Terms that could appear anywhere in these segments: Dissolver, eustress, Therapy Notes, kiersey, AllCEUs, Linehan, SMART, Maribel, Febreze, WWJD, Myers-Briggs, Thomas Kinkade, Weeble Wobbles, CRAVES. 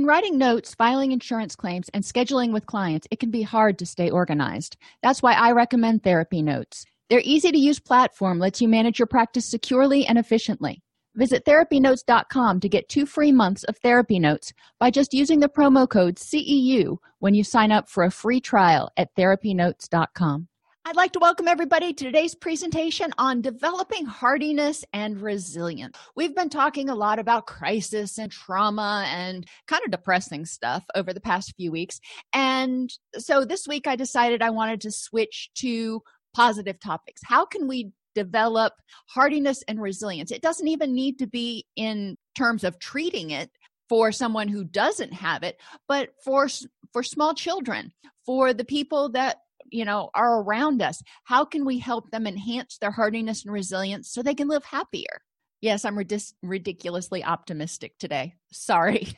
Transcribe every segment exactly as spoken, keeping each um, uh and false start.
Between writing notes, filing insurance claims, and scheduling with clients, it can be hard to stay organized. That's why I recommend Therapy Notes. Their easy-to-use platform lets you manage your practice securely and efficiently. Visit therapy notes dot com to get two free months of Therapy Notes by just using the promo code C E U when you sign up for a free trial at therapy notes dot com. I'd like to welcome everybody to today's presentation on developing hardiness and resilience. We've been talking a lot about crisis and trauma and kind of depressing stuff over the past few weeks. And so this week I decided I wanted to switch to positive topics. How can we develop hardiness and resilience? It doesn't even need to be in terms of treating it for someone who doesn't have it, but for for small children, for the people that, you know, are around us. How can we help them enhance their hardiness and resilience so they can live happier? Yes, I'm rid- ridiculously optimistic today. Sorry.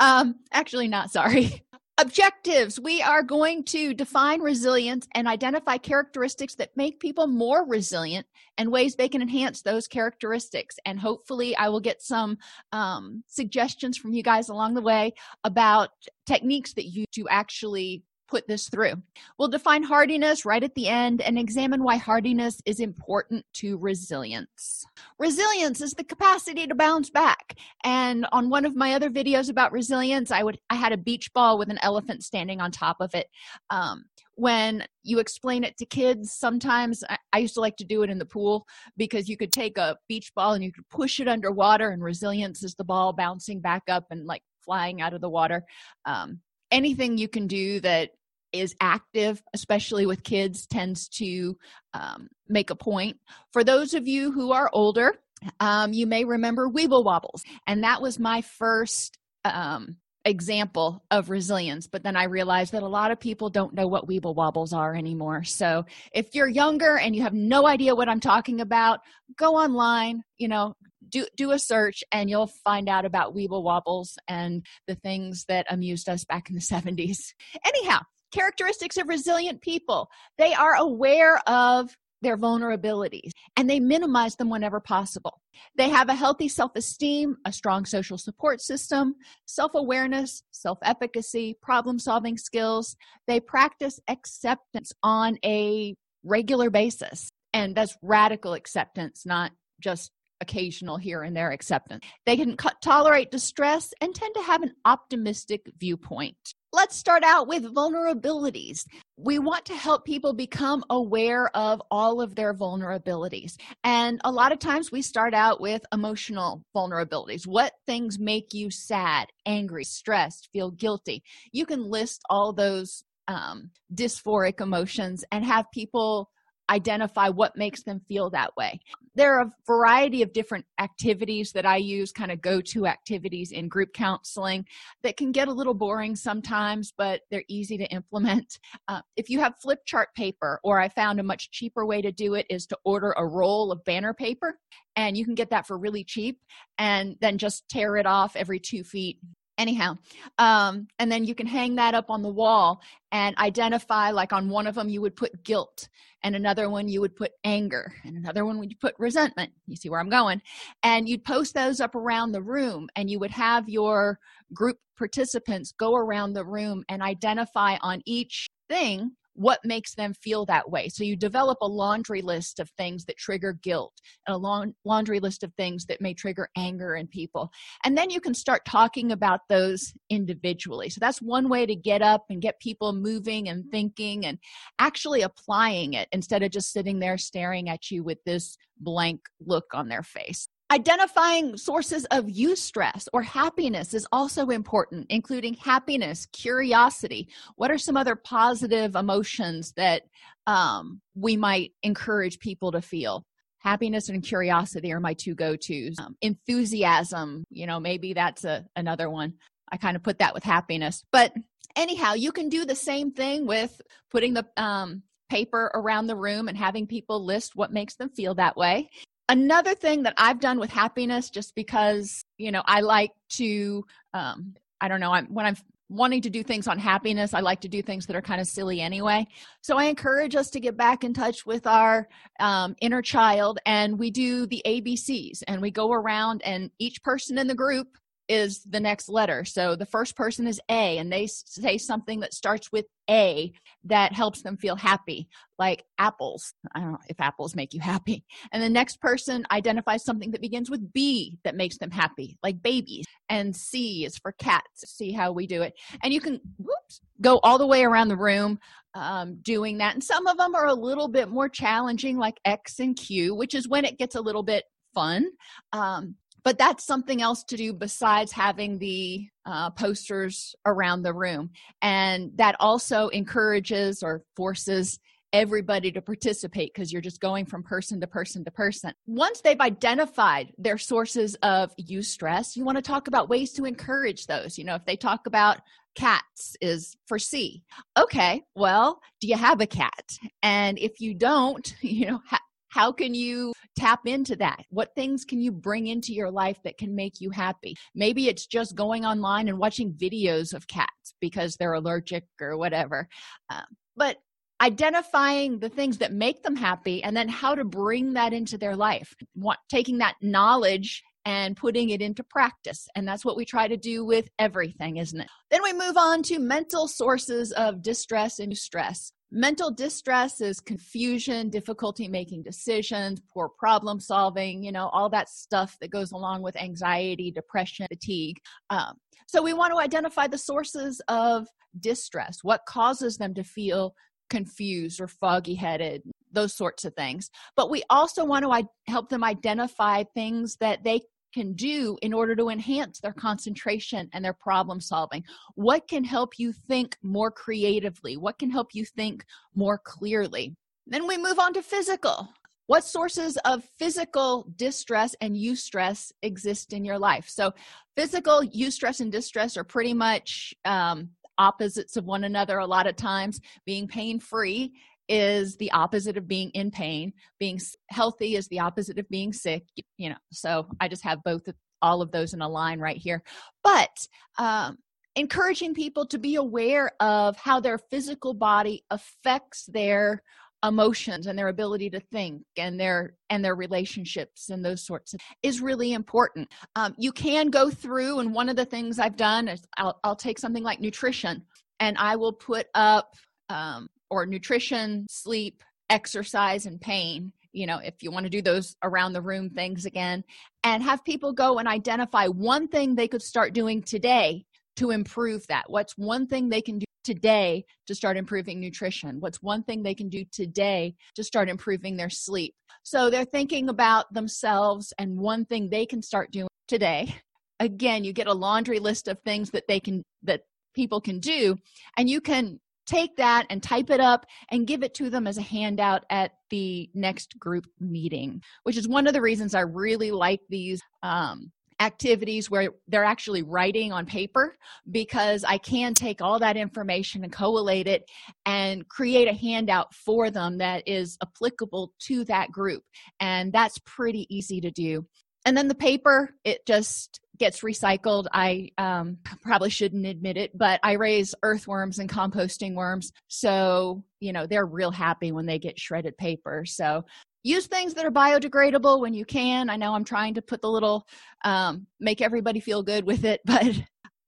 Um, actually, not sorry. Objectives. We are going to define resilience and identify characteristics that make people more resilient and ways they can enhance those characteristics. And hopefully I will get some um, suggestions from you guys along the way about techniques that you do actually put this through. We'll define hardiness right at the end and examine why hardiness is important to resilience. Resilience is the capacity to bounce back. And on one of my other videos about resilience, I would I had a beach ball with an elephant standing on top of it. Um, when you explain it to kids, sometimes I, I used to like to do it in the pool because you could take a beach ball and you could push it underwater, and resilience is the ball bouncing back up and like flying out of the water. Um, anything you can do that is active, especially with kids, tends to um, make a point. For those of you who are older, um, you may remember Weeble Wobbles. And that was my first um, example of resilience. But then I realized that a lot of people don't know what Weeble Wobbles are anymore. So if you're younger and you have no idea what I'm talking about, go online, you know, do do a search and you'll find out about Weeble Wobbles and the things that amused us back in the seventies. Anyhow, characteristics of resilient people. They are aware of their vulnerabilities and they minimize them whenever possible. They have a healthy self-esteem, a strong social support system, self-awareness, self-efficacy, problem-solving skills. They practice acceptance on a regular basis, and that's radical acceptance, not just occasional here and there acceptance. They can co- tolerate distress and tend to have an optimistic viewpoint. Let's start out with vulnerabilities. We want to help people become aware of all of their vulnerabilities. And a lot of times we start out with emotional vulnerabilities. What things make you sad, angry, stressed, feel guilty? You can list all those um, dysphoric emotions and have people identify what makes them feel that way. There are a variety of different activities that I use, kind of go-to activities in group counseling that can get a little boring sometimes, but they're easy to implement. Uh, if you have flip chart paper, or I found a much cheaper way to do it is to order a roll of banner paper, and you can get that for really cheap, and then just tear it off every two feet. Anyhow, um, and then you can hang that up on the wall and identify, like on one of them, you would put guilt, and another one you would put anger, and another one would put resentment. You see where I'm going? And you'd post those up around the room, and you would have your group participants go around the room and identify on each thing what makes them feel that way. So you develop a laundry list of things that trigger guilt and a long laundry list of things that may trigger anger in people. And then you can start talking about those individually. So that's one way to get up and get people moving and thinking and actually applying it instead of just sitting there staring at you with this blank look on their face. Identifying sources of eustress or happiness is also important, including happiness, curiosity. What are some other positive emotions that um, we might encourage people to feel? Happiness and curiosity are my two go-tos. Um, enthusiasm, you know, maybe that's a, another one. I kind of put that with happiness. But anyhow, you can do the same thing with putting the um, paper around the room and having people list what makes them feel that way. Another thing that I've done with happiness, just because, you know, I like to, um, I don't know, I'm, when I'm wanting to do things on happiness, I like to do things that are kind of silly anyway. So I encourage us to get back in touch with our um, inner child, and we do the A B Cs, and we go around, and each person in the group is the next letter. So the first person is A, and they say something that starts with A that helps them feel happy, like apples. I don't know if apples make you happy. And the next person identifies something that begins with B that makes them happy, like babies. And C is for cats. See how we do it. And you can whoops, go all the way around the room um, doing that. And some of them are a little bit more challenging, like X and Q, which is when it gets a little bit fun. Um, But that's something else to do besides having the uh, posters around the room. And that also encourages or forces everybody to participate, because you're just going from person to person to person. Once they've identified their sources of eustress, stress, you want to talk about ways to encourage those. You know, if they talk about cats is for C. Okay, well, do you have a cat? And if you don't, you know, ha- how can you tap into that? What things can you bring into your life that can make you happy? Maybe it's just going online and watching videos of cats because they're allergic or whatever. Um, but identifying the things that make them happy and then how to bring that into their life, what, taking that knowledge and putting it into practice. And that's what we try to do with everything, isn't it? Then we move on to mental sources of distress and stress. Mental distress is confusion, difficulty making decisions, poor problem solving, you know, all that stuff that goes along with anxiety, depression, fatigue. Um, so we want to identify the sources of distress, what causes them to feel confused or foggy-headed, those sorts of things. But we also want to I- help them identify things that they can do in order to enhance their concentration and their problem solving. What can help you think more creatively? What can help you think more clearly? Then we move on to physical. What sources of physical distress and eustress exist in your life? So physical eustress and distress are pretty much um, opposites of one another a lot of times. Being pain-free is the opposite of being in pain. Being healthy is the opposite of being sick, you know. So I just have both of, all of those in a line right here. But um, encouraging people to be aware of how their physical body affects their emotions and their ability to think and their and their relationships and those sorts of is really important. Um, you can go through, and one of the things I've done is I'll, I'll take something like nutrition, and I will put up um, or nutrition, sleep, exercise, and pain, you know, if you want to do those around the room things again, and have people go and identify one thing they could start doing today to improve that. What's one thing they can do today to start improving nutrition? What's one thing they can do today to start improving their sleep? So they're thinking about themselves and one thing they can start doing today. Again, you get a laundry list of things that they can, that people can do, and you can take that and type it up and give it to them as a handout at the next group meeting, which is one of the reasons I really like these um, activities where they're actually writing on paper, because I can take all that information and collate it and create a handout for them that is applicable to that group. And that's pretty easy to do. And then the paper, it just gets recycled. I um, probably shouldn't admit it, but I raise earthworms and composting worms. So, you know, they're real happy when they get shredded paper. So use things that are biodegradable when you can. I know I'm trying to put the little, um, make everybody feel good with it, but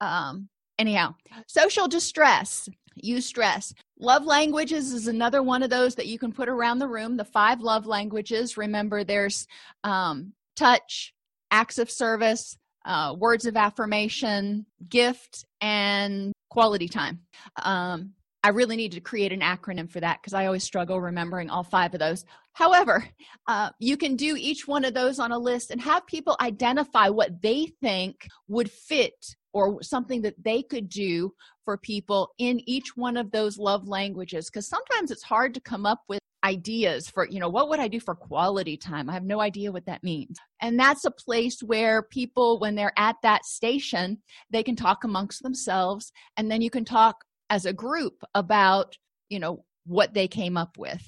um, anyhow. Social distress, eustress. Love languages is another one of those that you can put around the room. The five love languages. Remember, there's um, touch, acts of service, uh, words of affirmation, gift, and quality time. Um, I really need to create an acronym for that because I always struggle remembering all five of those. However, uh, you can do each one of those on a list and have people identify what they think would fit or something that they could do for people in each one of those love languages, because sometimes it's hard to come up with ideas for, you know, what would I do for quality time? I have no idea what that means. And that's a place where people, when they're at that station, they can talk amongst themselves, and then you can talk as a group about, you know, what they came up with.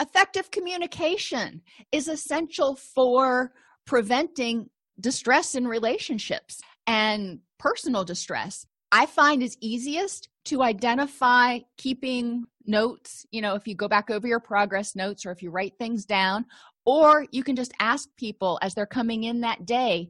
Effective communication is essential for preventing distress in relationships and personal distress. I find it's easiest to identify keeping notes, you know, if you go back over your progress notes or if you write things down, or you can just ask people as they're coming in that day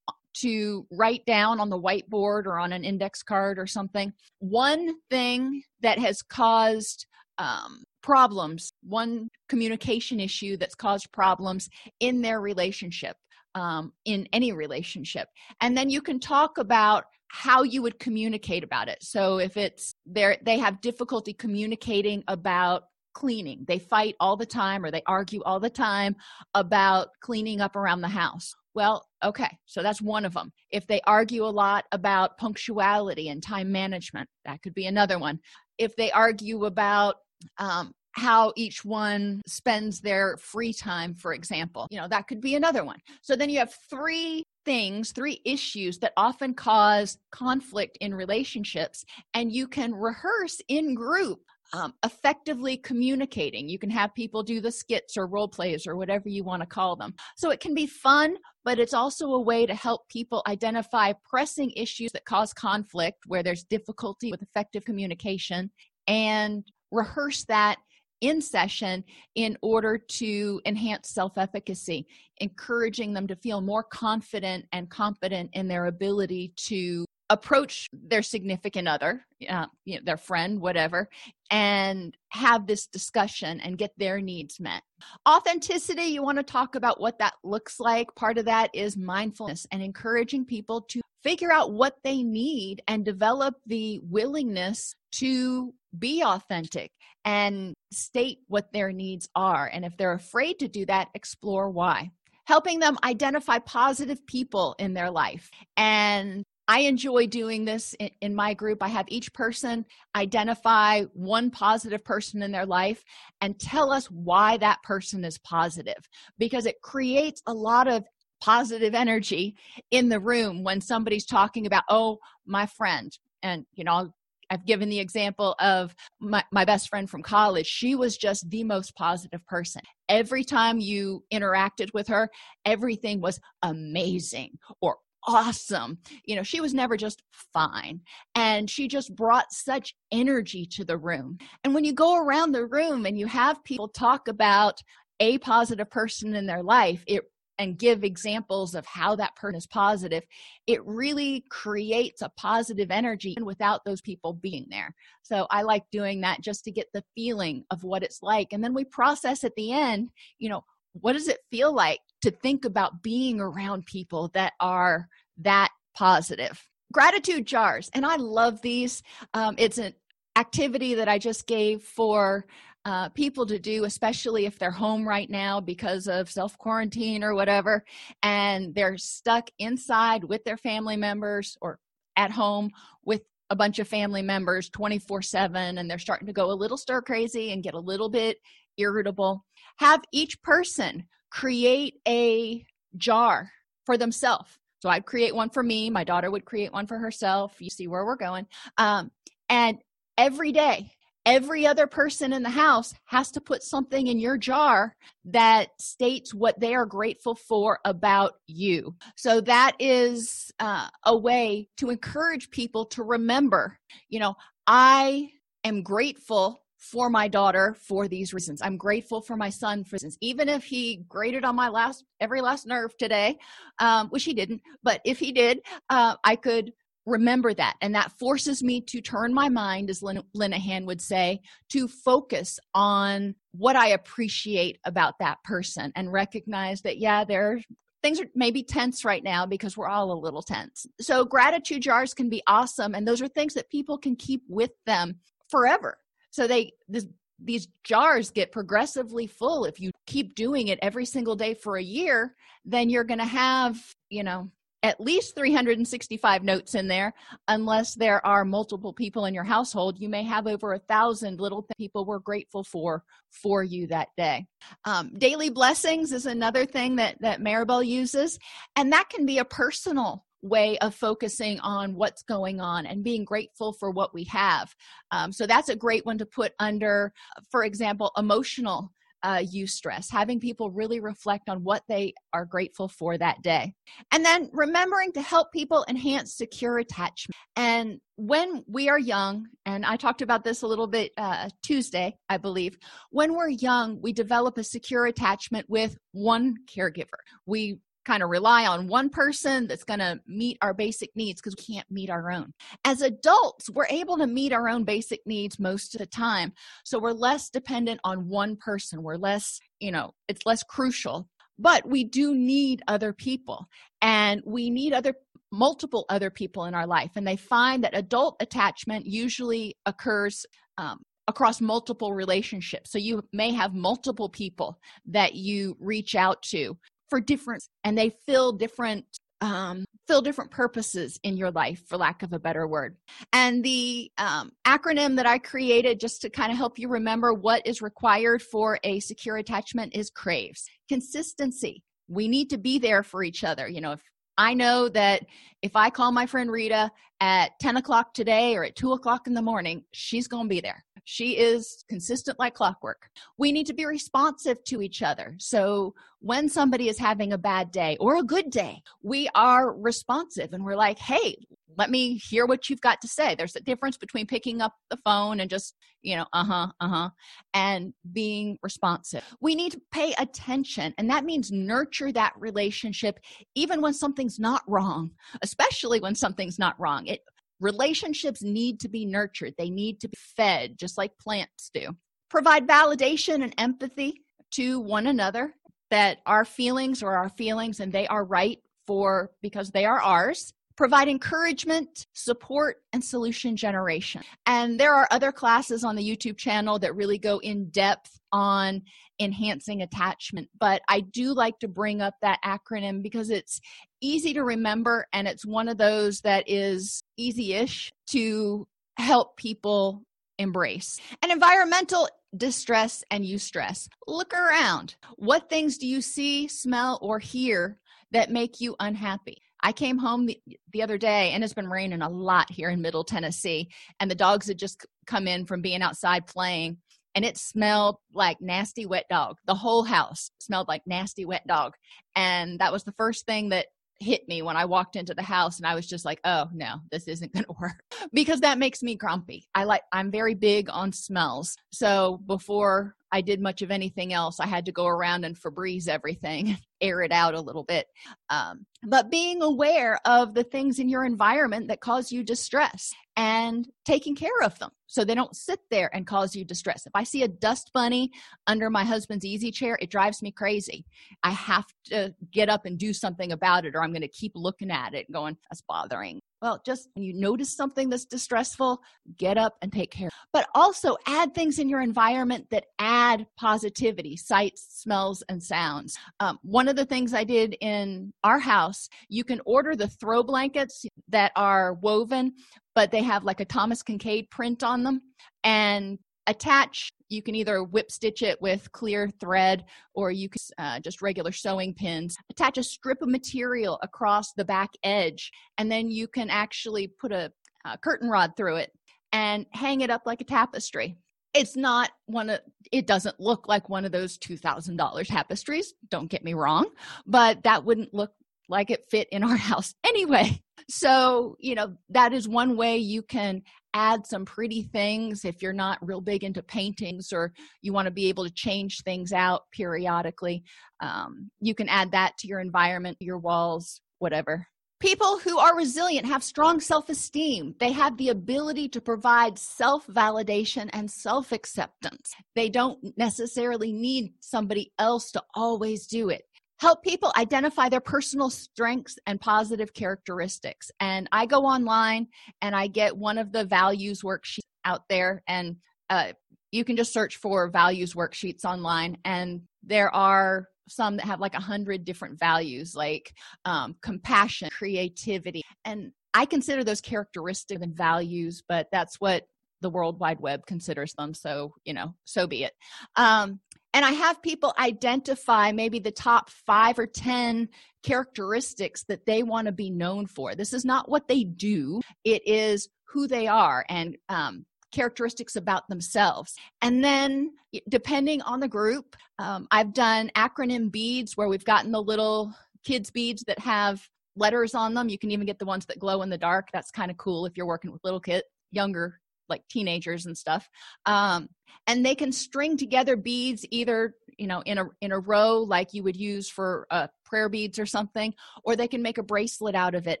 to write down on the whiteboard or on an index card or something, one thing that has caused um, problems, one communication issue that's caused problems in their relationship, um, in any relationship. And then you can talk about how you would communicate about it. So if it's there, they have difficulty communicating about cleaning. They fight all the time, or they argue all the time about cleaning up around the house. Well, okay, so that's one of them. If they argue a lot about punctuality and time management, that could be another one. If they argue about um, how each one spends their free time, for example, you know, that could be another one. So then you have three things, three issues that often cause conflict in relationships, and you can rehearse in group. Um, effectively communicating. You can have people do the skits or role plays or whatever you want to call them. So it can be fun, but it's also a way to help people identify pressing issues that cause conflict where there's difficulty with effective communication, and rehearse that in session in order to enhance self-efficacy, encouraging them to feel more confident and competent in their ability to approach their significant other, uh, you know, their friend, whatever, and have this discussion and get their needs met. Authenticity, you want to talk about what that looks like. Part of that is mindfulness and encouraging people to figure out what they need and develop the willingness to be authentic and state what their needs are. And if they're afraid to do that, explore why. Helping them identify positive people in their life. And I enjoy doing this in my group. I have each person identify one positive person in their life and tell us why that person is positive, because it creates a lot of positive energy in the room when somebody's talking about, oh, my friend. And, you know, I've given the example of my, my best friend from college. She was just the most positive person. Every time you interacted with her, everything was amazing or awesome. You know, she was never just fine. And she just brought such energy to the room. And when you go around the room and you have people talk about a positive person in their life, it and give examples of how that person is positive, it really creates a positive energy without those people being there. So I like doing that just to get the feeling of what it's like. And then we process at the end, you know, what does it feel like to think about being around people that are that positive? Gratitude jars. And I love these. Um, it's an activity that I just gave for uh, people to do, especially if they're home right now because of self-quarantine or whatever, and they're stuck inside with their family members or at home with a bunch of family members twenty-four seven, and they're starting to go a little stir crazy and get a little bit irritable. Have each person create a jar for themselves. So I'd create one for me. My daughter would create one for herself. You see where we're going. Um, and every day, every other person in the house has to put something in your jar that states what they are grateful for about you. So that is uh, a way to encourage people to remember, you know, I am grateful for my daughter for these reasons. I'm grateful for my son for reasons. Even if he grated on my last, every last nerve today, um, which he didn't, but if he did, uh, I could remember that. And that forces me to turn my mind, as Lin- Linehan would say, to focus on what I appreciate about that person and recognize that, yeah, there things are maybe tense right now because we're all a little tense. So gratitude jars can be awesome. And those are things that people can keep with them forever. So they this, these jars get progressively full. If you keep doing it every single day for a year, then you're going to have, you know, at least three hundred sixty-five notes in there. Unless there are multiple people in your household, you may have over a thousand little th- people we're grateful for for you that day. Um, daily blessings is another thing that that Maribel uses, and that can be a personal way of focusing on what's going on and being grateful for what we have. Um, so that's a great one to put under, for example, emotional uh, eustress, having people really reflect on what they are grateful for that day. And then remembering to help people enhance secure attachment. And when we are young, and I talked about this a little bit uh, Tuesday, I believe, when we're young, we develop a secure attachment with one caregiver. We kind of rely on one person that's going to meet our basic needs because we can't meet our own. As adults, we're able to meet our own basic needs most of the time. So we're less dependent on one person. We're less, you know, it's less crucial, but we do need other people, and we need other multiple other people in our life. And they find that adult attachment usually occurs um, across multiple relationships. So you may have multiple people that you reach out to for different, and they fill different, um, fill different purposes in your life, for lack of a better word. And the um, acronym that I created just to kind of help you remember what is required for a secure attachment is CRAVES. Consistency. We need to be there for each other. You know, if I know that if I call my friend Rita at ten o'clock today or at two o'clock in the morning, she's going to be there. She is consistent like clockwork. We need to be responsive to each other. So when somebody is having a bad day or a good day, we are responsive and we're like, hey, let me hear what you've got to say. There's a difference between picking up the phone and just, you know, uh-huh, uh-huh, and being responsive. We need to pay attention, and that means nurture that relationship even when something's not wrong, especially when something's not wrong. It Relationships need to be nurtured. They need to be fed, just like plants do. Provide validation and empathy to one another, that our feelings are our feelings and they are right for because they are ours. Provide encouragement, support, and solution generation. And there are other classes on the YouTube channel that really go in depth on enhancing attachment. But I do like to bring up that acronym because it's easy to remember, and it's one of those that is easy-ish to help people embrace. And environmental distress and eustress. Look around. What things do you see, smell, or hear that make you unhappy? I came home the, the other day, and it's been raining a lot here in Middle Tennessee, and the dogs had just come in from being outside playing, and it smelled like nasty wet dog. The whole house smelled like nasty wet dog, and that was the first thing that hit me when I walked into the house, and I was just like, oh, no, this isn't going to work, because that makes me grumpy. I like, I'm very big on smells, so before I did much of anything else, I had to go around and Febreze everything, air it out a little bit. Um, but being aware of the things in your environment that cause you distress and taking care of them so they don't sit there and cause you distress. If I see a dust bunny under my husband's easy chair, it drives me crazy. I have to get up and do something about it, or I'm going to keep looking at it going, that's bothering. Well, just when you notice something that's distressful, get up and take care. But also add things in your environment that add positivity, sights, smells, and sounds. Um, one of the things I did in our house, you can order the throw blankets that are woven, but they have like a Thomas Kinkade print on them, and attach. You can either whip stitch it with clear thread, or you can uh, just regular sewing pins. Attach a strip of material across the back edge, and then you can actually put a, a curtain rod through it and hang it up like a tapestry. It's not one of, it doesn't look like one of those two thousand dollars tapestries, don't get me wrong, but that wouldn't look like it fit in our house anyway. So, you know, that is one way you can add some pretty things if you're not real big into paintings or you want to be able to change things out periodically. Um, you can add that to your environment, your walls, whatever. People who are resilient have strong self-esteem. They have the ability to provide self-validation and self-acceptance. They don't necessarily need somebody else to always do it. Help people identify their personal strengths and positive characteristics. And I go online and I get one of the values worksheets out there, and uh, you can just search for values worksheets online, and there are some that have like a hundred different values, like um, compassion, creativity, and I consider those characteristics and values, but that's what the World Wide Web considers them. So, you know, so be it. Um, And I have people identify maybe the top five or ten characteristics that they want to be known for. This is not what they do. It is who they are and um, characteristics about themselves. And then depending on the group, um, I've done acronym beads where we've gotten the little kids beads that have letters on them. You can even get the ones that glow in the dark. That's kind of cool if you're working with little kids, younger like teenagers and stuff. Um, and they can string together beads either, you know, in a, in a row, like you would use for a prayer beads or something, or they can make a bracelet out of it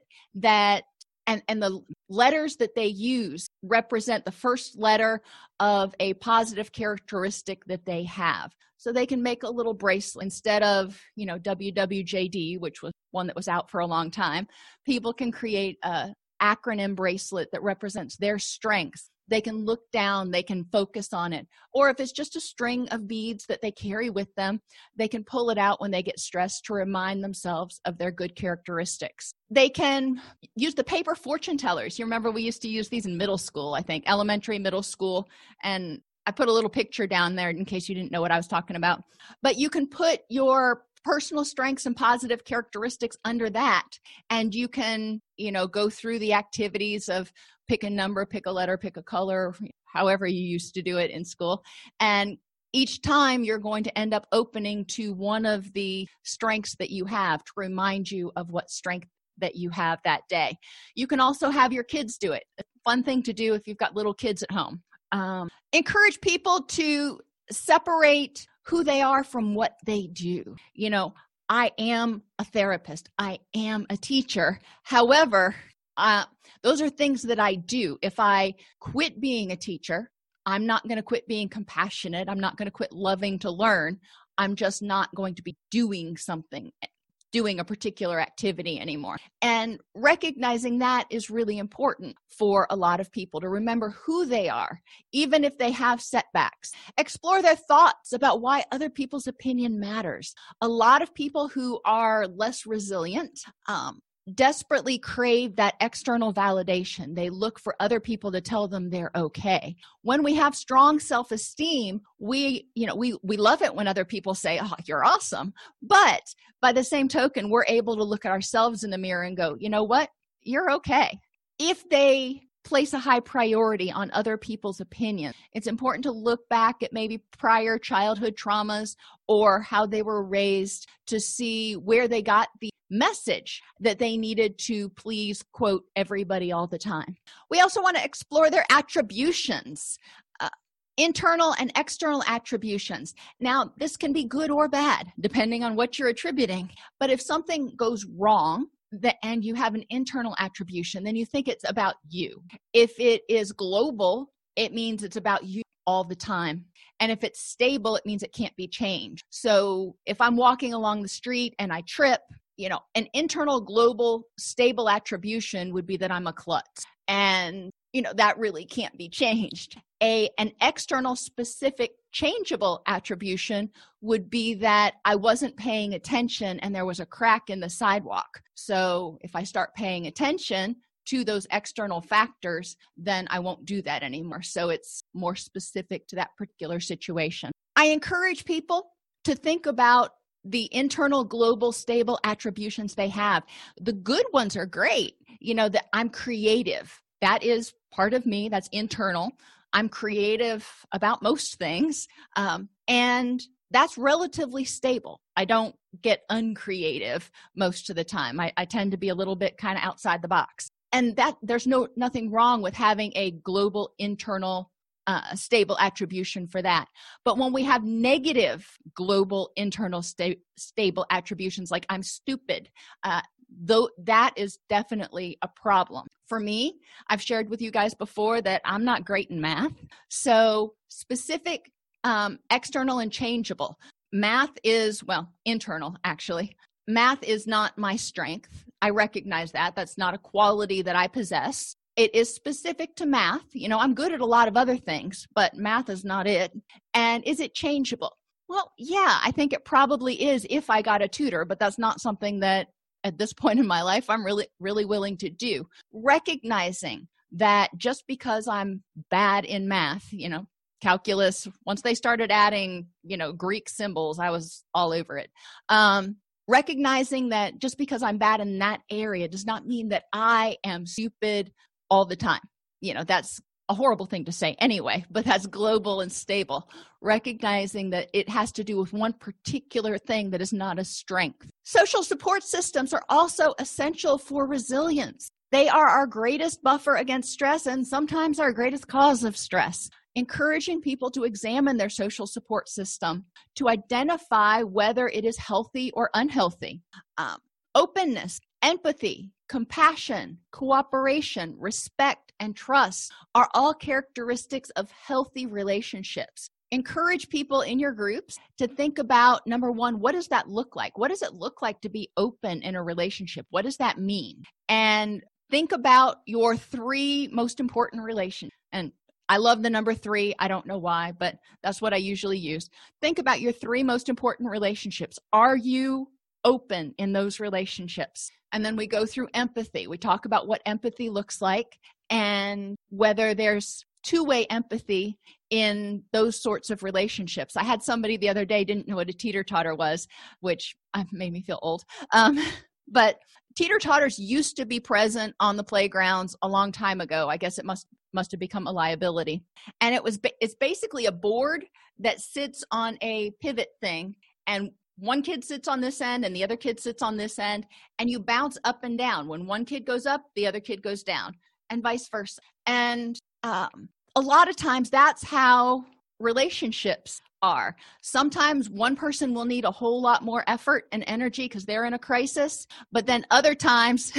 that, and, and the letters that they use represent the first letter of a positive characteristic that they have. So they can make a little bracelet instead of, you know, W W J D, which was one that was out for a long time. People can create a acronym bracelet that represents their strengths. They can look down, they can focus on it. Or if it's just a string of beads that they carry with them, they can pull it out when they get stressed to remind themselves of their good characteristics. They can use the paper fortune tellers. You remember we used to use these in middle school, I think, elementary, middle school. And I put a little picture down there in case you didn't know what I was talking about. But you can put your personal strengths and positive characteristics under that. And you can, you know, go through the activities of pick a number, pick a letter, pick a color, however you used to do it in school. And each time you're going to end up opening to one of the strengths that you have to remind you of what strength that you have that day. You can also have your kids do it. Fun thing to do if you've got little kids at home. Um, encourage people to separate who they are from what they do. You know, I am a therapist. I am a teacher. However, uh, those are things that I do. If I quit being a teacher, I'm not going to quit being compassionate. I'm not going to quit loving to learn. I'm just not going to be doing something, doing a particular activity anymore. And recognizing that is really important for a lot of people to remember who they are, even if they have setbacks. Explore their thoughts about why other people's opinion matters. A lot of people who are less resilient um, desperately crave that external validation. They look for other people to tell them they're okay. When we have strong self-esteem, we, you know, we, we love it when other people say, oh, you're awesome. But by the same token, we're able to look at ourselves in the mirror and go, you know what? You're okay. If they place a high priority on other people's opinion, it's important to look back at maybe prior childhood traumas or how they were raised to see where they got the message that they needed to please, quote, everybody all the time. We also want to explore their attributions, uh, internal and external attributions. Now, this can be good or bad, depending on what you're attributing. But if something goes wrong that, and you have an internal attribution, then you think it's about you. If it is global, it means it's about you all the time. And if it's stable, it means it can't be changed. So if I'm walking along the street and I trip, you know, an internal, global, stable attribution would be that I'm a klutz. And, you know, that really can't be changed. A, an external, specific, changeable attribution would be that I wasn't paying attention and there was a crack in the sidewalk. So if I start paying attention to those external factors, then I won't do that anymore. So it's more specific to that particular situation. I encourage people to think about the internal, global, stable attributions they have. The good ones are great. You know, that I'm creative. That is part of me. That's internal. I'm creative about most things. Um, and that's relatively stable. I don't get uncreative most of the time. I, I tend to be a little bit kind of outside the box. And that there's no nothing wrong with having a global, internal, Uh, stable attribution for that. But when we have negative global internal sta- stable attributions, like I'm stupid, uh, though that is definitely a problem. For me, I've shared with you guys before that I'm not great in math. So specific, um, external and changeable. Math is, well, internal actually. Math is not my strength. I recognize that. That's not a quality that I possess. It is specific to math. You know, I'm good at a lot of other things, but math is not it. And is it changeable? Well, yeah, I think it probably is if I got a tutor, but that's not something that at this point in my life I'm really, really willing to do. Recognizing that just because I'm bad in math, you know, calculus, once they started adding, you know, Greek symbols, I was all over it. Um, recognizing that just because I'm bad in that area does not mean that I am stupid all the time. You know, that's a horrible thing to say anyway, but that's global and stable. Recognizing that it has to do with one particular thing that is not a strength. Social support systems are also essential for resilience. They are our greatest buffer against stress and sometimes our greatest cause of stress. encouraging people to examine their social support system to identify whether it is healthy or unhealthy. Um, openness, empathy, compassion, cooperation, respect, and trust are all characteristics of healthy relationships. Encourage people in your groups to think about, number one, what does that look like? What does it look like to be open in a relationship? What does that mean? And think about your three most important relations. And I love the number three. I don't know why, but that's what I usually use. Think about your three most important relationships. Are you open in those relationships? And then we go through empathy. We talk about what empathy looks like and whether there's two-way empathy in those sorts of relationships. I had somebody the other day didn't know what a teeter-totter was, which made me feel old. Um, but teeter-totters used to be present on the playgrounds a long time ago. I guess it must must have become a liability. And it was it's basically a board that sits on a pivot thing, and one kid sits on this end and the other kid sits on this end, and you bounce up and down. When one kid goes up, the other kid goes down, and vice versa. And um, a lot of times that's how relationships are. Sometimes one person will need a whole lot more effort and energy because they're in a crisis, but then other times,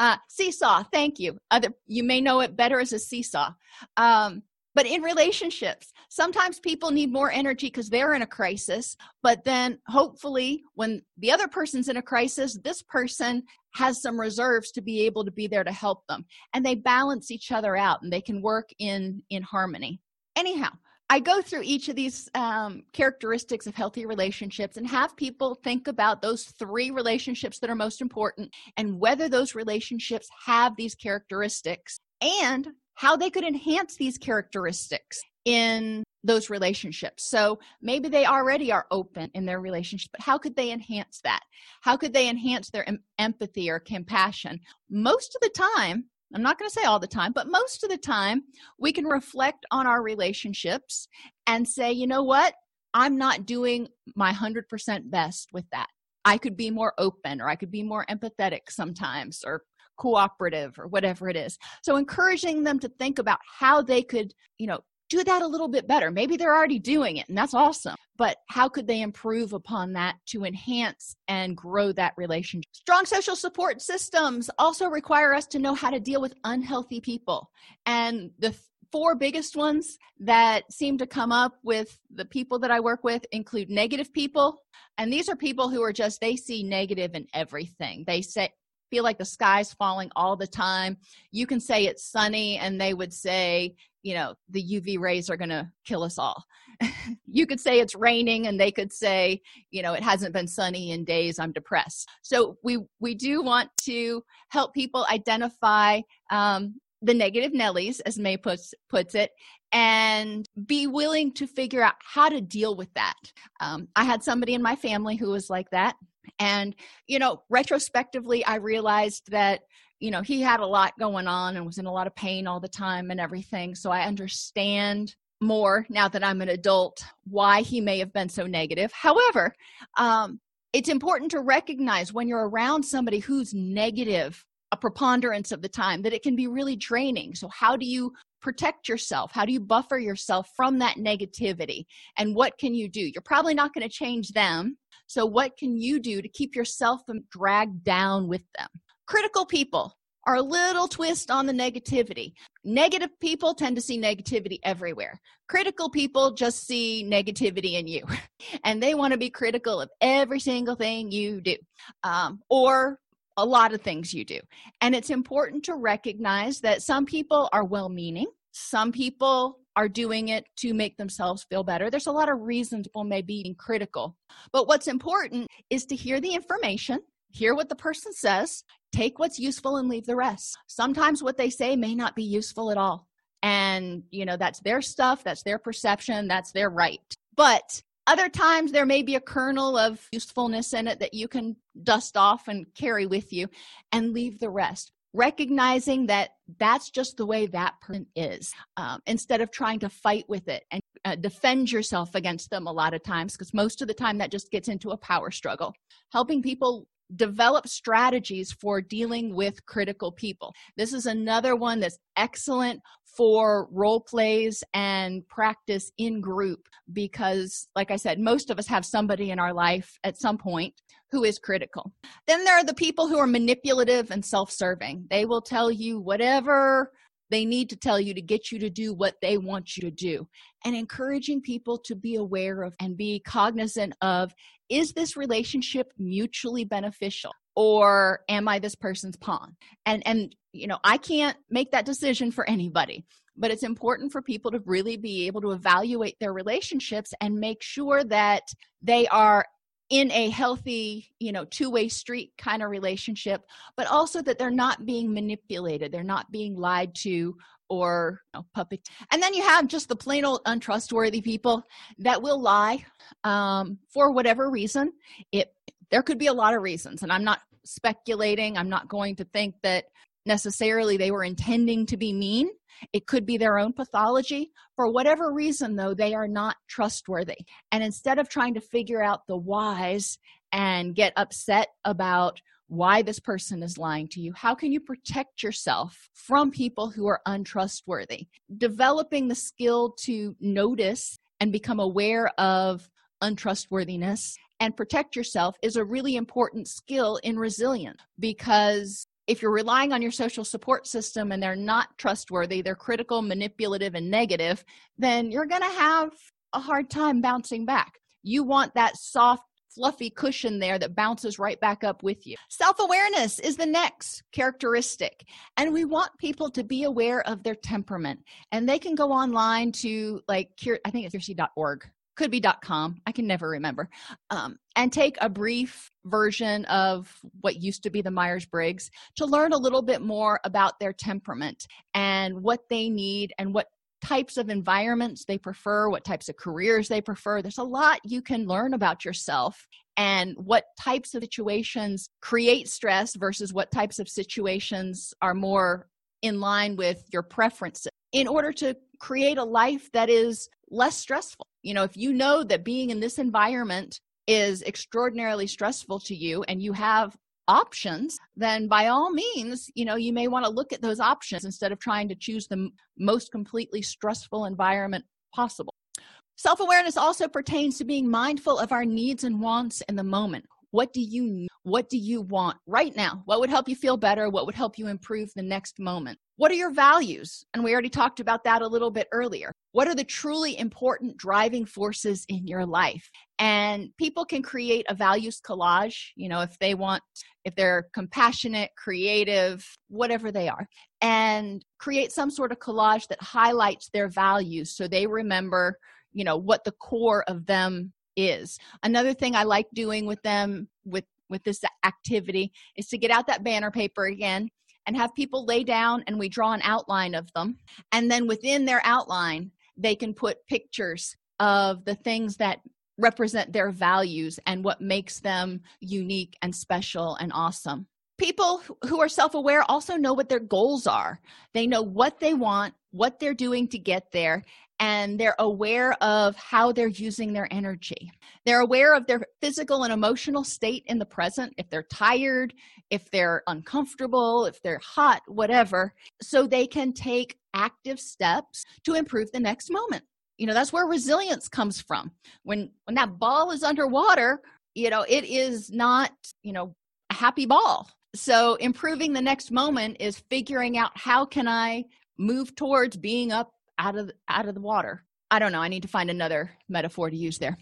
uh, seesaw, thank you. Other, you may know it better as a seesaw. Um, But in relationships, sometimes people need more energy because they're in a crisis, but then hopefully when the other person's in a crisis, this person has some reserves to be able to be there to help them. And they balance each other out and they can work in, in harmony. Anyhow, I go through each of these um, characteristics of healthy relationships and have people think about those three relationships that are most important and whether those relationships have these characteristics and how they could enhance these characteristics in those relationships. So maybe they already are open in their relationship, but how could they enhance that? How could they enhance their em- empathy or compassion? Most of the time, I'm not going to say all the time, but most of the time, we can reflect on our relationships and say, you know what? I'm not doing my one hundred percent best with that. I could be more open, or I could be more empathetic sometimes, or cooperative, or whatever it is. So encouraging them to think about how they could, you know, do that a little bit better. Maybe they're already doing it and that's awesome, but how could they improve upon that to enhance and grow that relationship? Strong social support systems also require us to know how to deal with unhealthy people. And the th- four biggest ones that seem to come up with the people that I work with include negative people. And these are people who are just, they see negative in everything. They say, feel like the sky's falling all the time. You can say it's sunny and they would say, you know, the U V rays are going to kill us all. You could say it's raining and they could say, you know, it hasn't been sunny in days. I'm depressed. So we, we do want to help people identify um, the negative Nellies, as May puts, puts it, and be willing to figure out how to deal with that. Um, I had somebody in my family who was like that. And, you know, retrospectively, I realized that, you know, he had a lot going on and was in a lot of pain all the time and everything. So I understand more now that I'm an adult why he may have been so negative. However, um, it's important to recognize when you're around somebody who's negative a preponderance of the time that it can be really draining. So how do you protect yourself? How do you buffer yourself from that negativity? And what can you do? You're probably not going to change them. So what can you do to keep yourself from dragged down with them? Critical people are a little twist on the negativity. Negative people tend to see negativity everywhere. Critical people just see negativity in you, and they want to be critical of every single thing you do, um, or a lot of things you do. And it's important to recognize that some people are well-meaning. Some people are doing it to make themselves feel better. There's a lot of reasons people may be being critical. But what's important is to hear the information, hear what the person says, take what's useful and leave the rest. Sometimes what they say may not be useful at all. And, you know, that's their stuff, that's their perception, that's their right. But other times there may be a kernel of usefulness in it that you can dust off and carry with you and leave the rest. Recognizing that that's just the way that person is, um, instead of trying to fight with it and uh, defend yourself against them a lot of times, because most of the time that just gets into a power struggle. Helping people develop strategies for dealing with critical people. This is another one that's excellent for role plays and practice in group because, like I said, most of us have somebody in our life at some point who is critical. Then there are the people who are manipulative and self-serving. They will tell you whatever they need to tell you to get you to do what they want you to do. And encouraging people to be aware of and be cognizant of, is this relationship mutually beneficial? Or am I this person's pawn? And, and you know, I can't make that decision for anybody. But it's important for people to really be able to evaluate their relationships and make sure that they are in a healthy, you know, two-way street kind of relationship, but also that they're not being manipulated, they're not being lied to or you know, puppet. And then you have just the plain old untrustworthy people that will lie um, for whatever reason. It there could be a lot of reasons, and I'm not speculating. I'm not going to think that necessarily they were intending to be mean. It could be their own pathology. For whatever reason, though, they are not trustworthy. And instead of trying to figure out the whys and get upset about why this person is lying to you, how can you protect yourself from people who are untrustworthy? Developing the skill to notice and become aware of untrustworthiness and protect yourself is a really important skill in resilience, because if you're relying on your social support system and they're not trustworthy, they're critical, manipulative, and negative, then you're going to have a hard time bouncing back. You want that soft, fluffy cushion there that bounces right back up with you. Self-awareness is the next characteristic. And we want people to be aware of their temperament. And they can go online to, like, I think it's kiersey dot org. Could be .com, I can never remember, um, and take a brief version of what used to be the Myers-Briggs to learn a little bit more about their temperament and what they need and what types of environments they prefer, what types of careers they prefer. There's a lot you can learn about yourself and what types of situations create stress versus what types of situations are more in line with your preferences in order to create a life that is less stressful. You know, if you know that being in this environment is extraordinarily stressful to you and you have options, then by all means, you know, you may want to look at those options instead of trying to choose the most completely stressful environment possible. Self-awareness also pertains to being mindful of our needs and wants in the moment. What do you need? What do you want right now? What would help you feel better? What would help you improve the next moment? What are your values? And we already talked about that a little bit earlier. What are the truly important driving forces in your life? And people can create a values collage, you know, if they want, if they're compassionate, creative, whatever they are, and create some sort of collage that highlights their values so they remember, you know, what the core of them is. Another thing I like doing with them, with, with this activity, is to get out that banner paper again and have people lay down and we draw an outline of them. And then within their outline, they can put pictures of the things that represent their values and what makes them unique and special and awesome. People who are self-aware also know what their goals are. They know what they want, what they're doing to get there, and they're aware of how they're using their energy. They're aware of their physical and emotional state in the present, if they're tired, if they're uncomfortable, if they're hot, whatever, so they can take active steps to improve the next moment. You know, that's where resilience comes from. When when that ball is underwater, you know, it is not, you know, a happy ball. So improving the next moment is figuring out how can I move towards being up out of out of the water. I don't know. I need to find another metaphor to use there.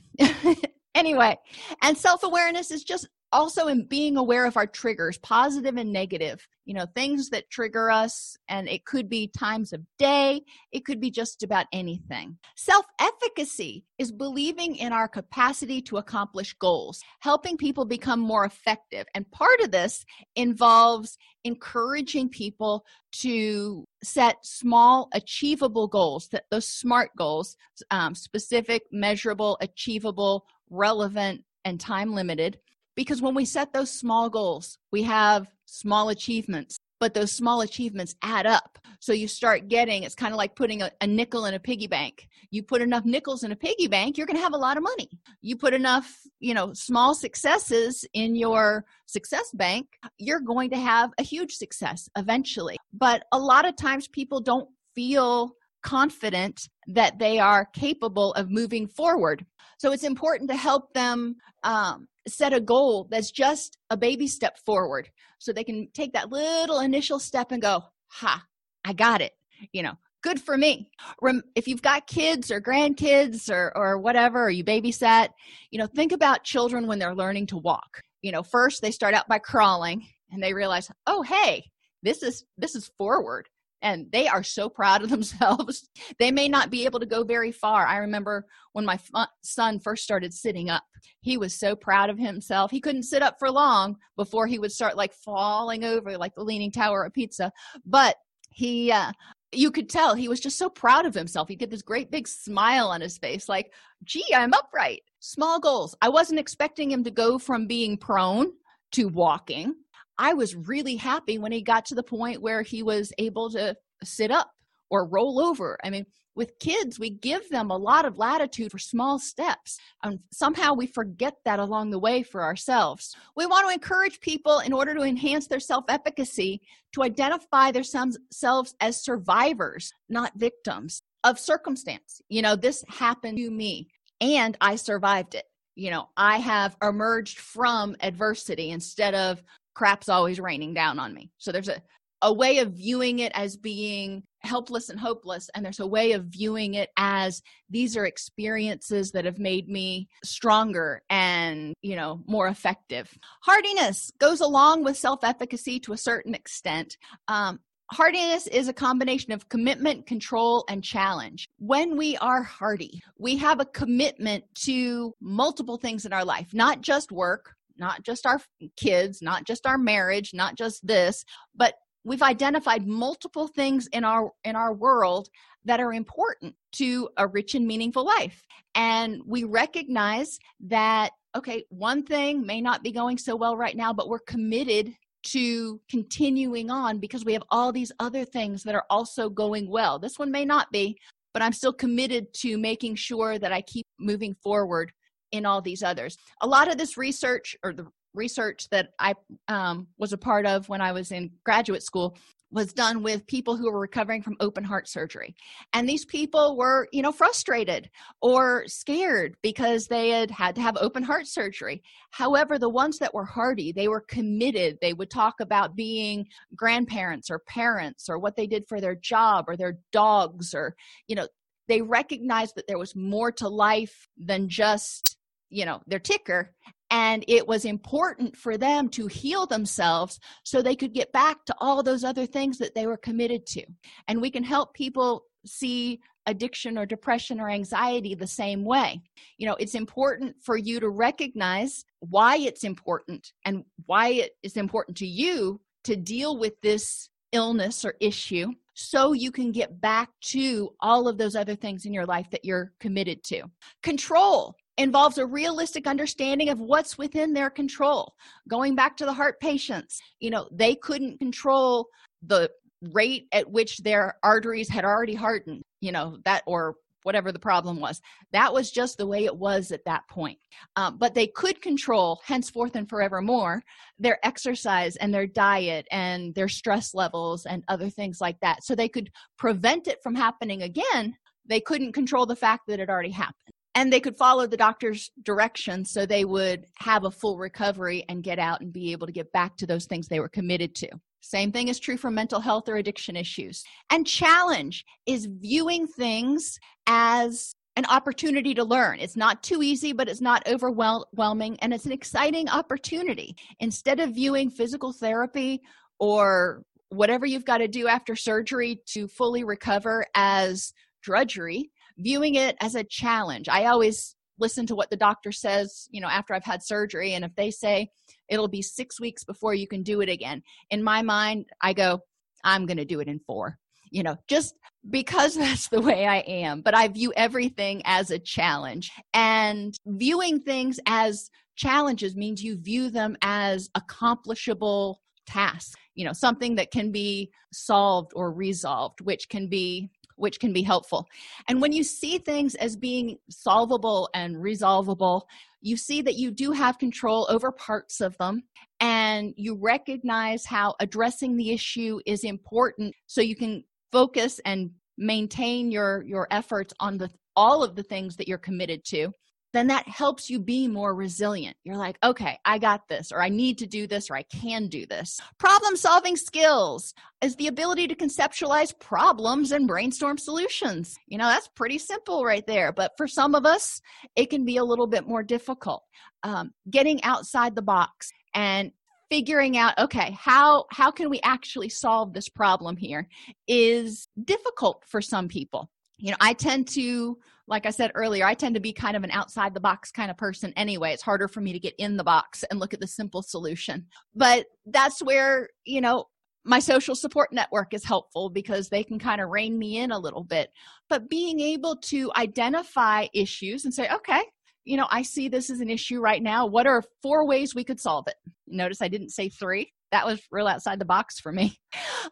Anyway, and self-awareness is just also in being aware of our triggers, positive and negative, you know, things that trigger us. And it could be times of day. It could be just about anything. Self-efficacy is believing in our capacity to accomplish goals, helping people become more effective. And part of this involves encouraging people to set small, achievable goals, that those SMART goals, um, specific, measurable, achievable, relevant, and time limited. Because when we set those small goals, we have small achievements, but those small achievements add up. So you start getting, it's kind of like putting a, a nickel in a piggy bank. You put enough nickels in a piggy bank, you're going to have a lot of money. You put enough, you know, small successes in your success bank, you're going to have a huge success eventually. But a lot of times people don't feel confident that they are capable of moving forward. So it's important to help them um, set a goal that's just a baby step forward so they can take that little initial step and go, ha, I got it, you know, good for me. Rem- if you've got kids or grandkids or, or whatever, or you babysat, you know, think about children when they're learning to walk. You know, first they start out by crawling and they realize, oh, hey, this is this is forward. And they are so proud of themselves. They may not be able to go very far. I remember when my f- son first started sitting up, he was so proud of himself. He couldn't sit up for long before he would start like falling over like the Leaning Tower of Pizza. But he, uh, you could tell he was just so proud of himself. He did this great big smile on his face like, gee, I'm upright. Small goals. I wasn't expecting him to go from being prone to walking. I was really happy when he got to the point where he was able to sit up or roll over. I mean, with kids, we give them a lot of latitude for small steps. And somehow we forget that along the way for ourselves. We want to encourage people in order to enhance their self-efficacy to identify themselves as survivors, not victims of circumstance. You know, this happened to me and I survived it. You know, I have emerged from adversity instead of crap's always raining down on me. So there's a, a way of viewing it as being helpless and hopeless. And there's a way of viewing it as these are experiences that have made me stronger and, you know, more effective. Hardiness goes along with self-efficacy to a certain extent. Um, Hardiness is a combination of commitment, control, and challenge. When we are hardy, we have a commitment to multiple things in our life, not just work, not just our kids, not just our marriage, not just this, but we've identified multiple things in our in our world that are important to a rich and meaningful life. And we recognize that, okay, one thing may not be going so well right now, but we're committed to continuing on because we have all these other things that are also going well. This one may not be, but I'm still committed to making sure that I keep moving forward in all these others. A lot of this research, or the research that I um, was a part of when I was in graduate school, was done with people who were recovering from open heart surgery. And these people were, you know, frustrated or scared because they had had to have open heart surgery. However, the ones that were hardy, they were committed. They would talk about being grandparents or parents or what they did for their job or their dogs, or, you know, they recognized that there was more to life than just, you know, their ticker. And it was important for them to heal themselves so they could get back to all those other things that they were committed to. And we can help people see addiction or depression or anxiety the same way. You know, it's important for you to recognize why it's important and why it is important to you to deal with this illness or issue so you can get back to all of those other things in your life that you're committed to. Control involves a realistic understanding of what's within their control. Going back to the heart patients, you know, they couldn't control the rate at which their arteries had already hardened, you know, that or whatever the problem was. That was just the way it was at that point. Um, but they could control, henceforth and forevermore, their exercise and their diet and their stress levels and other things like that. So they could prevent it from happening again. They couldn't control the fact that it already happened. And they could follow the doctor's directions so they would have a full recovery and get out and be able to get back to those things they were committed to. Same thing is true for mental health or addiction issues. And challenge is viewing things as an opportunity to learn. It's not too easy, but it's not overwhelming, and it's an exciting opportunity. Instead of viewing physical therapy or whatever you've got to do after surgery to fully recover as drudgery, viewing it as a challenge. I always listen to what the doctor says, you know, after I've had surgery. And if they say it'll be six weeks before you can do it again, in my mind, I go, I'm going to do it in four, you know, just because that's the way I am. But I view everything as a challenge. And viewing things as challenges means you view them as accomplishable task, you know, something that can be solved or resolved, which can be which can be helpful. And when you see things as being solvable and resolvable, you see that you do have control over parts of them, and you recognize how addressing the issue is important so you can focus and maintain your, your efforts on the all of the things that you're committed to. Then that helps you be more resilient. You're like, okay, I got this, or I need to do this, or I can do this. Problem-solving skills is the ability to conceptualize problems and brainstorm solutions. You know, that's pretty simple right there. But for some of us, it can be a little bit more difficult. Um, getting outside the box and figuring out, okay, how, how can we actually solve this problem here is difficult for some people. You know, I tend to, like I said earlier, I tend to be kind of an outside the box kind of person anyway. It's harder for me to get in the box and look at the simple solution. But that's where, you know, my social support network is helpful because they can kind of rein me in a little bit. But being able to identify issues and say, okay, you know, I see this is an issue right now. What are four ways we could solve it? Notice I didn't say three. That was real outside the box for me.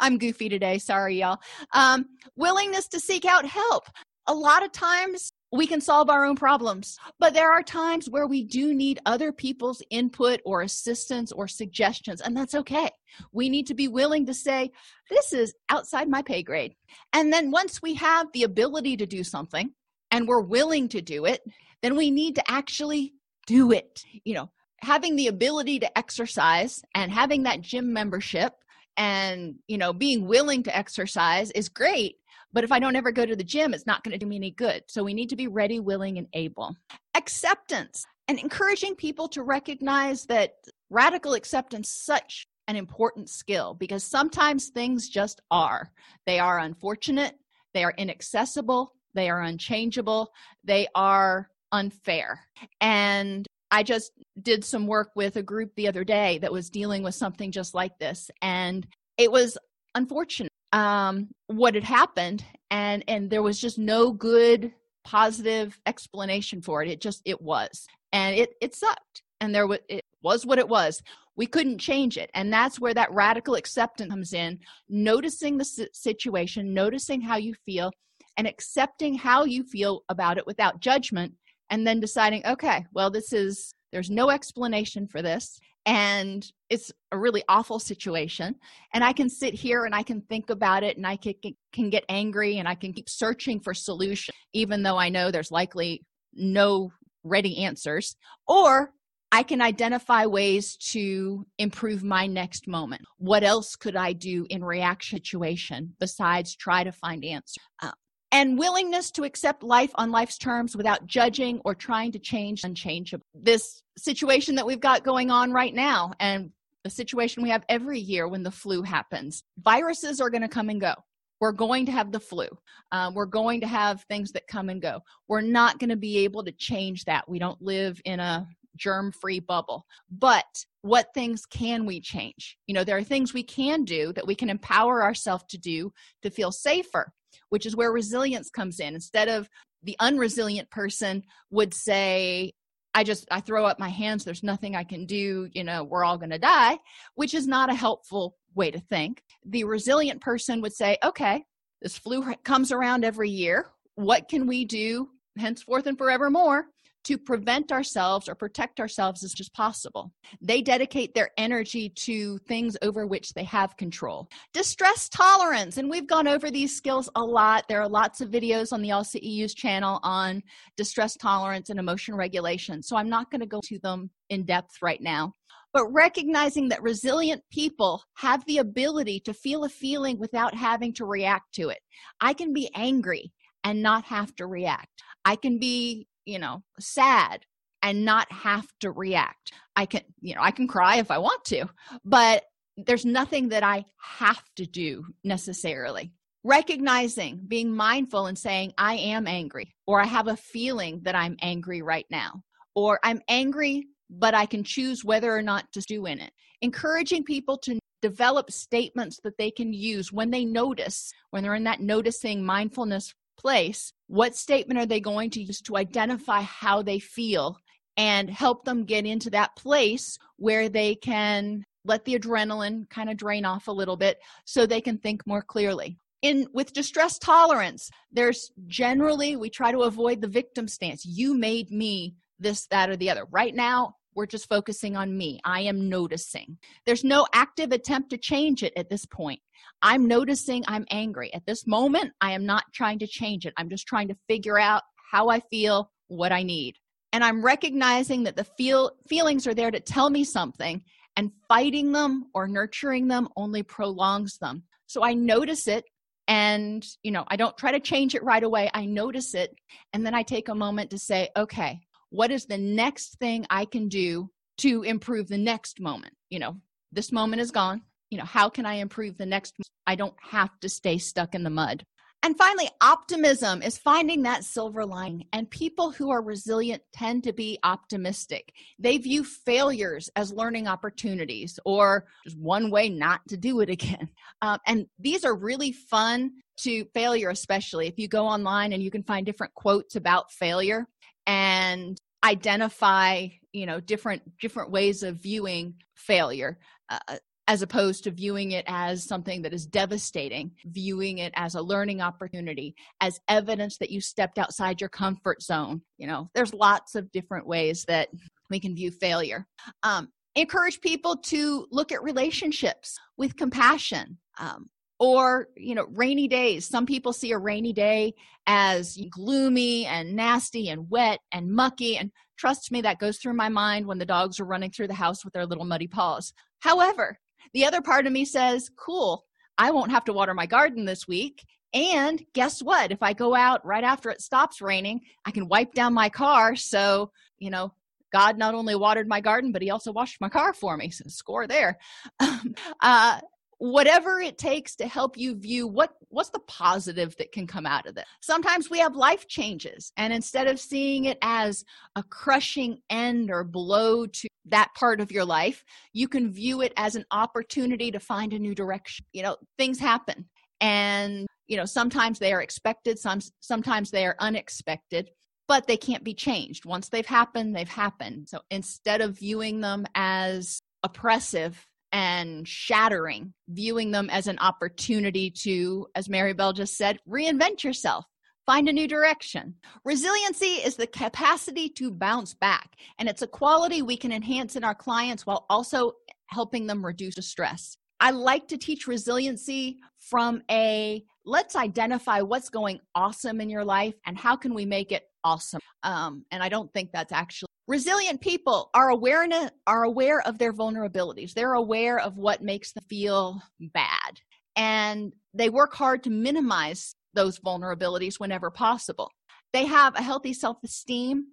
I'm goofy today. Sorry, y'all. Um, willingness to seek out help. A lot of times we can solve our own problems, but there are times where we do need other people's input or assistance or suggestions, and that's okay. We need to be willing to say, this is outside my pay grade. And then once we have the ability to do something and we're willing to do it, then we need to actually do it, you know. Having the ability to exercise and having that gym membership and, you know, being willing to exercise is great. But if I don't ever go to the gym, it's not going to do me any good. So we need to be ready, willing, and able. Acceptance and encouraging people to recognize that radical acceptance is such an important skill because sometimes things just are. They are unfortunate. They are inaccessible. They are unchangeable. They are unfair. And I just did some work with a group the other day that was dealing with something just like this. And it was unfortunate um, what had happened. And, and there was just no good, positive explanation for it. It just, it was. And it, it sucked. And there was, it was what it was. We couldn't change it. And that's where that radical acceptance comes in. Noticing the situation, noticing how you feel, and accepting how you feel about it without judgment. And then deciding, okay, well, this is, there's no explanation for this. And it's a really awful situation. And I can sit here and I can think about it and I can, can get angry and I can keep searching for solutions, even though I know there's likely no ready answers. Or I can identify ways to improve my next moment. What else could I do in reaction situation besides try to find answers? Uh, And willingness to accept life on life's terms without judging or trying to change unchangeable. This situation that we've got going on right now and the situation we have every year when the flu happens, viruses are going to come and go. We're going to have the flu. Um, we're going to have things that come and go. We're not going to be able to change that. We don't live in a germ-free bubble. But what things can we change? You know, there are things we can do that we can empower ourselves to do to feel safer, which is where resilience comes in. Instead of the unresilient person would say, I just, I throw up my hands, there's nothing I can do, you know, we're all going to die, which is not a helpful way to think. The resilient person would say, okay, this flu comes around every year. What can we do henceforth and forevermore to prevent ourselves or protect ourselves as much as possible? They dedicate their energy to things over which they have control. Distress tolerance, and we've gone over these skills a lot. There are lots of videos on the AllCEUs channel on distress tolerance and emotion regulation, so I'm not going to go to them in depth right now. But recognizing that resilient people have the ability to feel a feeling without having to react to it. I can be angry and not have to react. I can be you know, sad and not have to react. I can, you know, I can cry if I want to, but there's nothing that I have to do necessarily. Recognizing, being mindful and saying, I am angry, or I have a feeling that I'm angry right now, or I'm angry, but I can choose whether or not to do in it. Encouraging people to develop statements that they can use when they notice, when they're in that noticing mindfulness place, what statement are they going to use to identify how they feel and help them get into that place where they can let the adrenaline kind of drain off a little bit so they can think more clearly. In with distress tolerance, there's generally, we try to avoid the victim stance. You made me this, that, or the other. Right now, we're just focusing on me. I am noticing. There's no active attempt to change it at this point. I'm noticing I'm angry. At this moment, I am not trying to change it. I'm just trying to figure out how I feel, what I need. And I'm recognizing that the feel feelings are there to tell me something, and fighting them or nurturing them only prolongs them. So I notice it. And, you know, I don't try to change it right away. I notice it. And then I take a moment to say, okay, what is the next thing I can do to improve the next moment? You know, this moment is gone. You know, how can I improve the next? I don't have to stay stuck in the mud. And finally, optimism is finding that silver lining. And people who are resilient tend to be optimistic. They view failures as learning opportunities or just one way not to do it again. Um, and these are really fun to failure, especially if you go online and you can find different quotes about failure and identify, you know, different, different ways of viewing failure. Uh, as opposed to viewing it as something that is devastating, viewing it as a learning opportunity, as evidence that you stepped outside your comfort zone. You know, there's lots of different ways that we can view failure. Um, encourage people to look at relationships with compassion um, or, you know, rainy days. Some people see a rainy day as gloomy and nasty and wet and mucky. And trust me, that goes through my mind when the dogs are running through the house with their little muddy paws. However, the other part of me says, cool, I won't have to water my garden this week. And guess what? If I go out right after it stops raining, I can wipe down my car. So, you know, God not only watered my garden, but he also washed my car for me. So score there. Um, uh, whatever it takes to help you view what, what's the positive that can come out of this. Sometimes we have life changes. And instead of seeing it as a crushing end or blow to that part of your life, you can view it as an opportunity to find a new direction. You know, things happen and, you know, sometimes they are expected, some, sometimes they are unexpected, but they can't be changed. Once they've happened, they've happened. So instead of viewing them as oppressive and shattering, viewing them as an opportunity to, as Maribel just said, reinvent yourself. Find a new direction. Resiliency is the capacity to bounce back, and it's a quality we can enhance in our clients while also helping them reduce stress. I like to teach resiliency from a, let's identify what's going awesome in your life and how can we make it awesome. Um, and I don't think that's actually. Resilient people are awareness, are aware of their vulnerabilities. They're aware of what makes them feel bad, and they work hard to minimize those vulnerabilities whenever possible. They have a healthy self-esteem.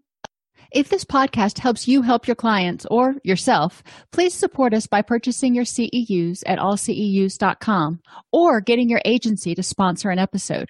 If this podcast helps you help your clients or yourself, please support us by purchasing your C E Us at all C E Us dot com or getting your agency to sponsor an episode.